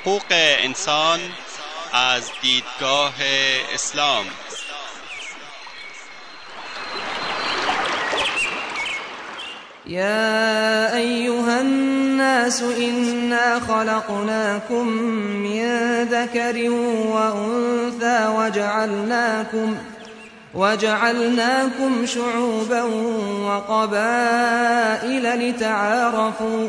حقوق انسان از دیدگاه اسلام. يا أيها الناس إنا خلقناكم من ذكر وأنثى وجعلناكم شعوبا وقبائل لتعارفوا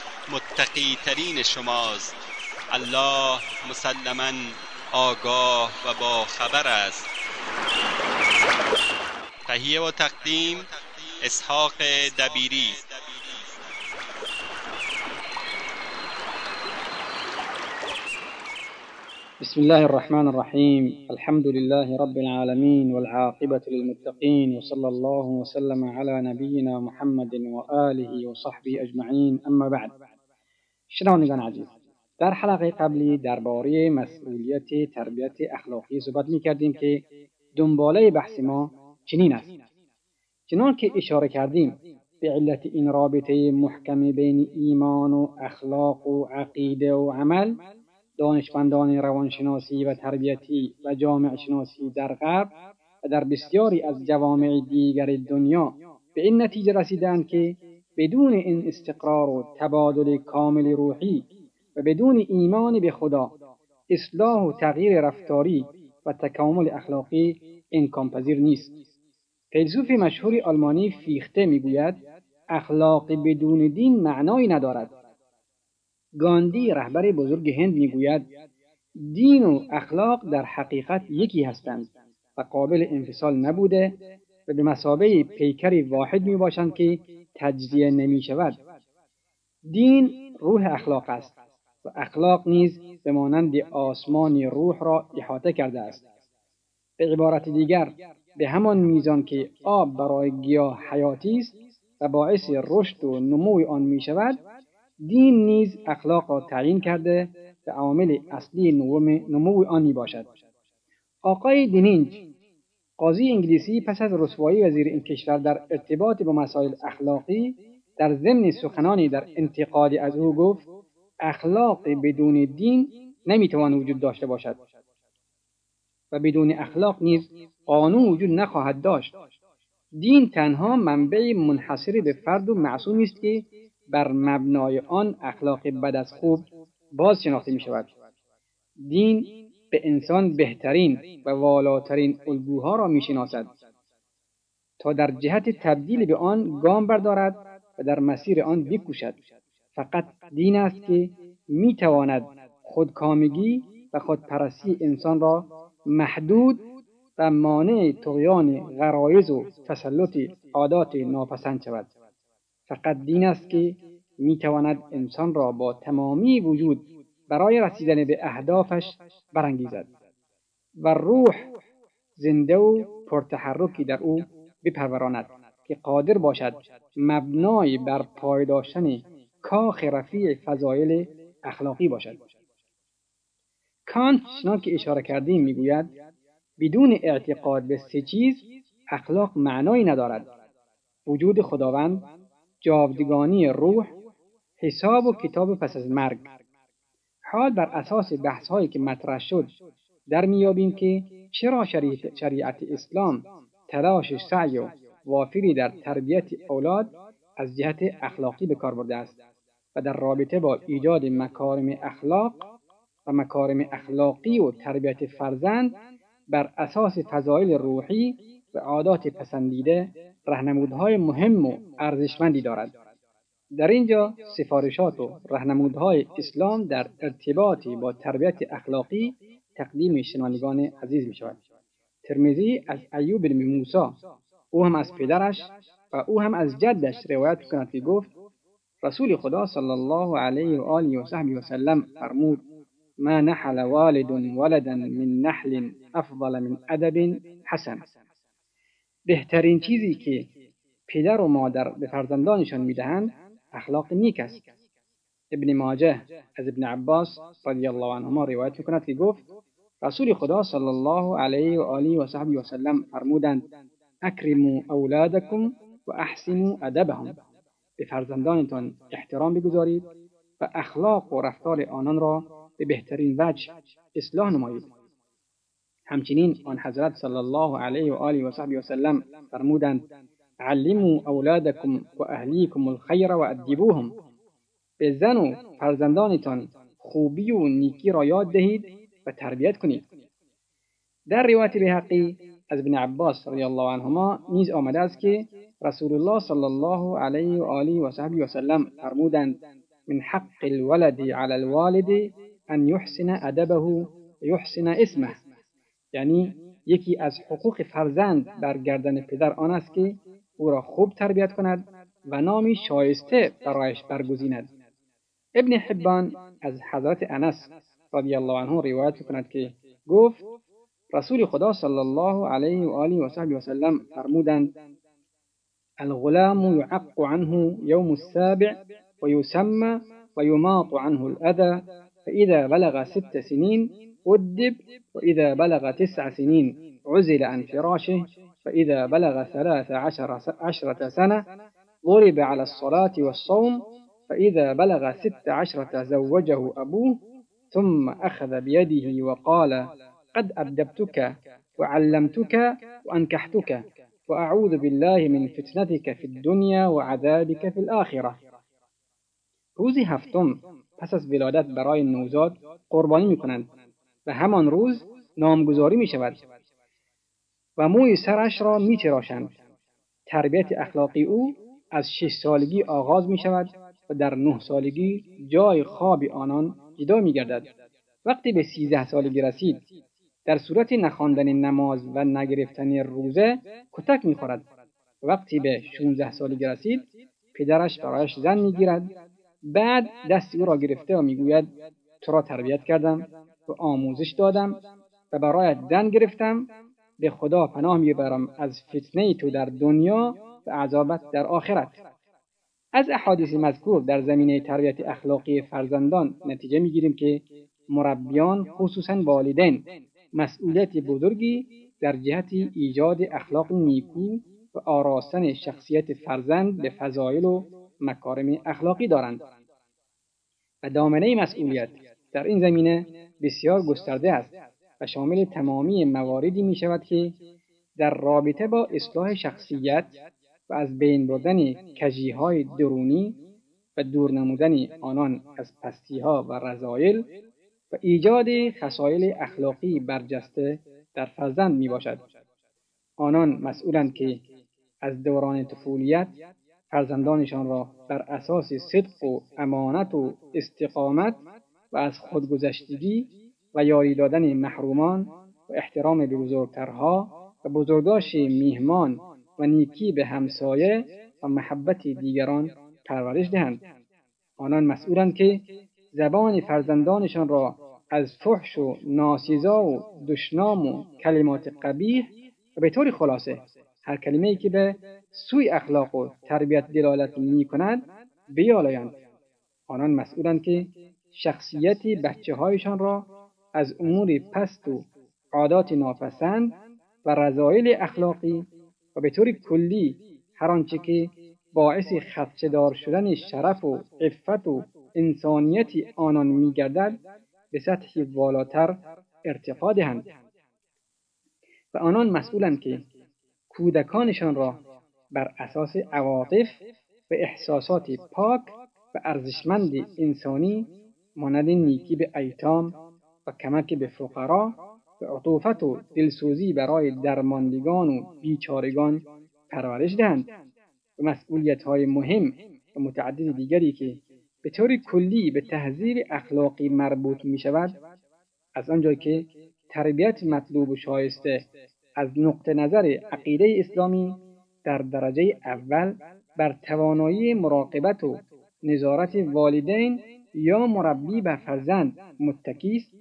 متقی ترین شماست. الله مسلماً آگاه و با خبر است. تهیه و تقدیم اسحاق دبیری. بسم الله الرحمن الرحيم. الحمد لله رب العالمين والعاقبة للمتقين وصلى الله وسلم على نبينا محمد وآله وصحبه أجمعين. أما بعد، شنوندگان عزیز، در حلقه قبلی درباره مسئولیت تربیت اخلاقی صحبت می‌کردیم که دنباله بحث ما چنین است. چنان که اشاره کردیم، به علت این رابطه محکم بین ایمان و اخلاق و عقیده و عمل، دانشمندان روانشناسی و تربیتی و جامعه شناسی در غرب و در بسیاری از جوامع دیگر دنیا به این نتیجه رسیدند که بدون این استقرار و تبادل کامل روحی و بدون ایمان به خدا، اصلاح و تغییر رفتاری و تکامل اخلاقی امکان پذیر نیست. فیلسوف مشهور آلمانی فیخته میگوید اخلاق بدون دین معنایی ندارد. گاندی رهبر بزرگ هند میگوید دین و اخلاق در حقیقت یکی هستند و قابل انفصال نبوده و به مثابه پیکری واحد می باشند که تجزیه نمی شود. دین روح اخلاق است و اخلاق نیز به مانند آسمان روح را احاطه کرده است. به عبارت دیگر، به همان میزان که آب برای گیاه حیاتی است و باعث رشد و نمو آن می شود، دین نیز اخلاق را تعیین کرده و عامل اصلی نمو آن میباشد. آقای دینینج، قاضی انگلیسی، پس از رسوایی وزیر این کشور در ارتباط با مسائل اخلاقی، در ضمن سخنانی در انتقاد از او گفت اخلاق بدون دین نمیتوان وجود داشته باشد و بدون اخلاق نیز قانون وجود نخواهد داشت. دین تنها منبع منحصر به فرد و معصومی است که بر مبنای آن اخلاق بد از خوب باز شناخته می شود. دین به انسان بهترین و والاترین الگوها را می شناسد تا در جهت تبدیل به آن گام بردارد و در مسیر آن بکوشد. فقط دین است که می تواند خودکامگی و خودپرستی انسان را محدود و مانع طغیان غرایز و تسلط عادات ناپسند شود. فقط دین است که میتواند انسان را با تمامی وجود برای رسیدن به اهدافش برانگیزد و روح زنده و پرتحرکی در او بپروراند که قادر باشد مبنای بر پای داشتن کاخ رفیع فضایل اخلاقی باشد. کانت، چنان که اشاره کردیم، میگوید بدون اعتقاد به سه چیز اخلاق معنایی ندارد: وجود خداوند، جاودگانی روح، حساب و کتاب پس از مرگ. حال بر اساس بحث‌هایی که مطرح شد در می‌یابیم که چرا شریعت اسلام تلاش سعی و وافری در تربیت اولاد از جهت اخلاقی به کار برده است و در رابطه با ایجاد مکارم اخلاق و مکارم اخلاقی و تربیت فرزند بر اساس فضایل روحی و عادات پسندیده راهنمودهای مهم و ارزشمندی دارد. در اینجا سفارشات و راهنمودهای اسلام در ارتباط با تربیت اخلاقی تقدیم شنوندگان عزیز می شود. ترمذی از ایوب بن موسی، او هم از پدرش و او هم از جدش روایت کند که گفت رسول خدا صلی الله علیه و آله و صحبه و سلم فرمود ما نحل والد ولدا من نحل افضل من ادب حسن. بهترین چیزی که پدر و مادر به فرزندانشان میدهند اخلاق نیک است. ابن ماجه از ابن عباس رضی الله عنهما روایت میکند که گفت رسول خدا صلی الله علیه و آله و صحبه و سلم فرمودند اکرموا اولادکم و احسنوا ادبهم. به فرزندانتان احترام بگذارید و اخلاق و رفتار آنان را به بهترین وجه اصلاح نمایید. همچنین آن حضرت صلی الله علیه و آله و صحبه و سلم فرمودند علموا اولادکم و اهلیکم الخیر و ادبوهم. به زن و فرزندانتان خوبی و نیکی را یاد دهید و تربیت کنید. در روایت بهقی از ابن عباس رضی الله عنهما نیز آمده است که رسول الله صلی الله علیه و آله و صحبه و سلم فرمودند من حق الولد علی الوالد ان یحسن ادبه و یحسن اسمه. یعنی یکی از حقوق فرزند بر گردن پدر آن است که او را خوب تربیت کند و نامی شایسته برایش برگزیند. ابن حبان از حضرت انس رضی الله عنه روایت کند که گفت رسول خدا صلی الله علیه و آله و صحبه و سلم فرمودند الغلام يعق عنه يوم السابع ويسمى ويماط عنه الأذى فإذا بلغ 6 سنين أدب وإذا بلغ 9 سنين عزل عن فراشه فإذا بلغ 13 سنة ضرب على الصلاة والصوم فإذا بلغ 16 زوجه أبوه ثم أخذ بيده وقال قد أدبتك وعلمتك وأنكحتك وأعوذ بالله من فتنتك في الدنيا وعذابك في الآخرة. روزی 7 پس از ولادت برای نوزاد قربانی میکنند و همان روز نامگذاری میشود و موی سرش را میتراشند. تربیت اخلاقی او از 6 سالگی آغاز میشود و در 9 سالگی جای خواب آنان جدا میگردد. وقتی به 13 سالگی رسید در صورت نخواندن نماز و نگرفتن روزه کتک میخورد. وقتی به 16 سالگی رسید پدرش برایش زن میگیرد. بعد دست او را گرفته و میگوید تو را تربیت کردم و آموزش دادم و برایت زن گرفتم. به خدا پناه میبرم از فتنه تو در دنیا و عذابت در آخرت. از احادیث مذکور در زمینه تربیت اخلاقی فرزندان نتیجه میگیریم که مربیان خصوصا والدین مسئولیت بزرگی در جهت ایجاد اخلاق نیکو و آراستن شخصیت فرزند به فضایل و مکارم اخلاقی دارند و دامنه مسئولیت در این زمینه بسیار گسترده است و شامل تمامی مواردی می شود که در رابطه با اصلاح شخصیت و از بین بردن کژی‌های درونی و دور نمودن آنان از پستی‌ها و رذایل و ایجاد خصایل اخلاقی برجسته در فرزند می باشد. آنان مسئولند که از دوران طفولیت فرزندانشان را بر اساس صدق و امانت و استقامت و از خودگذشتگی و یاری دادن محرومان و احترام به بزرگترها و بزرگداشت میهمان و نیکی به همسایه و محبت دیگران پرورش دهند. آنان مسئولند که زبان فرزندانشان را از فحش و ناسزا و دشنام و کلمات قبیح و به طور خلاصه هر کلمه‌ای که به سوی اخلاق و تربیت دلالت می‌کند بیالایند. آنان مسئولند که شخصیت بچه‌هایشان را از امور پست و عادات ناپسند و رذایل اخلاقی و به طور کلی هر آنچه که باعث خدشه‌دار شدن شرف و عفت و انسانیت آنان می‌گردد به سطحی بالاتر ارتقا دهند. و آنان مسئولند که کودکانشان را بر اساس عواطف و احساسات پاک و ارزشمند انسانی مانند نیکی به ایتام و کمک به فقرا و عطوفت و دلسوزی برای درماندگان و بیچارگان پرورش دهند. و مسئولیت‌های مهم و متعدد دیگری که به طور کلی به تهذیب اخلاقی مربوط می شود، از آنجا که تربیت مطلوب و شایسته از نقطه نظر عقیده اسلامی در درجه اول بر توانایی مراقبت و نظارت والدین یا مربی بر فرزند متکی است،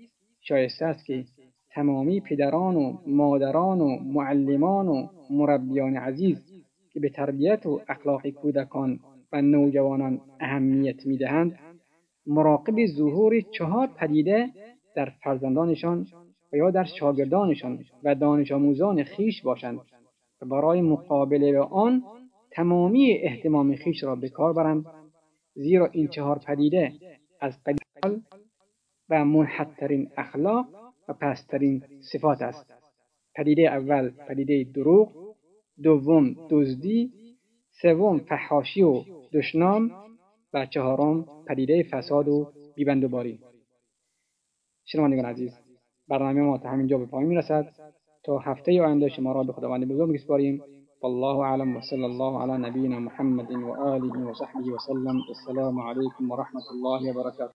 شایسته است که تمامی پدران و مادران و معلمان و مربیان عزیز که به تربیت و اخلاق کودکان و نوجوانان اهمیت می‌دهند، مراقب ظهور 4 پدیده در فرزندانشان و یا در شاگردانشان و دانش آموزان خیش باشند و برای مقابله با آن تمامی اهتمام خیش را به کار برند، زیرا این 4 پدیده از قدیم و منحدترین اخلاق و پسترین صفات است. پدیده اول پدیده دروغ، دوم دزدی، سوم فحاشی و دشنام و چهارم پدیده فساد و بیبندوباری. شنوندگان عزیز، برنامه ما تا همینجا به پایان می‌رسد. تا هفته آینده شما را به خداوند بزرگ می‌سپاریم. والله اعلم و صلی الله علی نبینا محمد و آله و صحبه و سلم. السلام علیکم و رحمت الله و برکاته.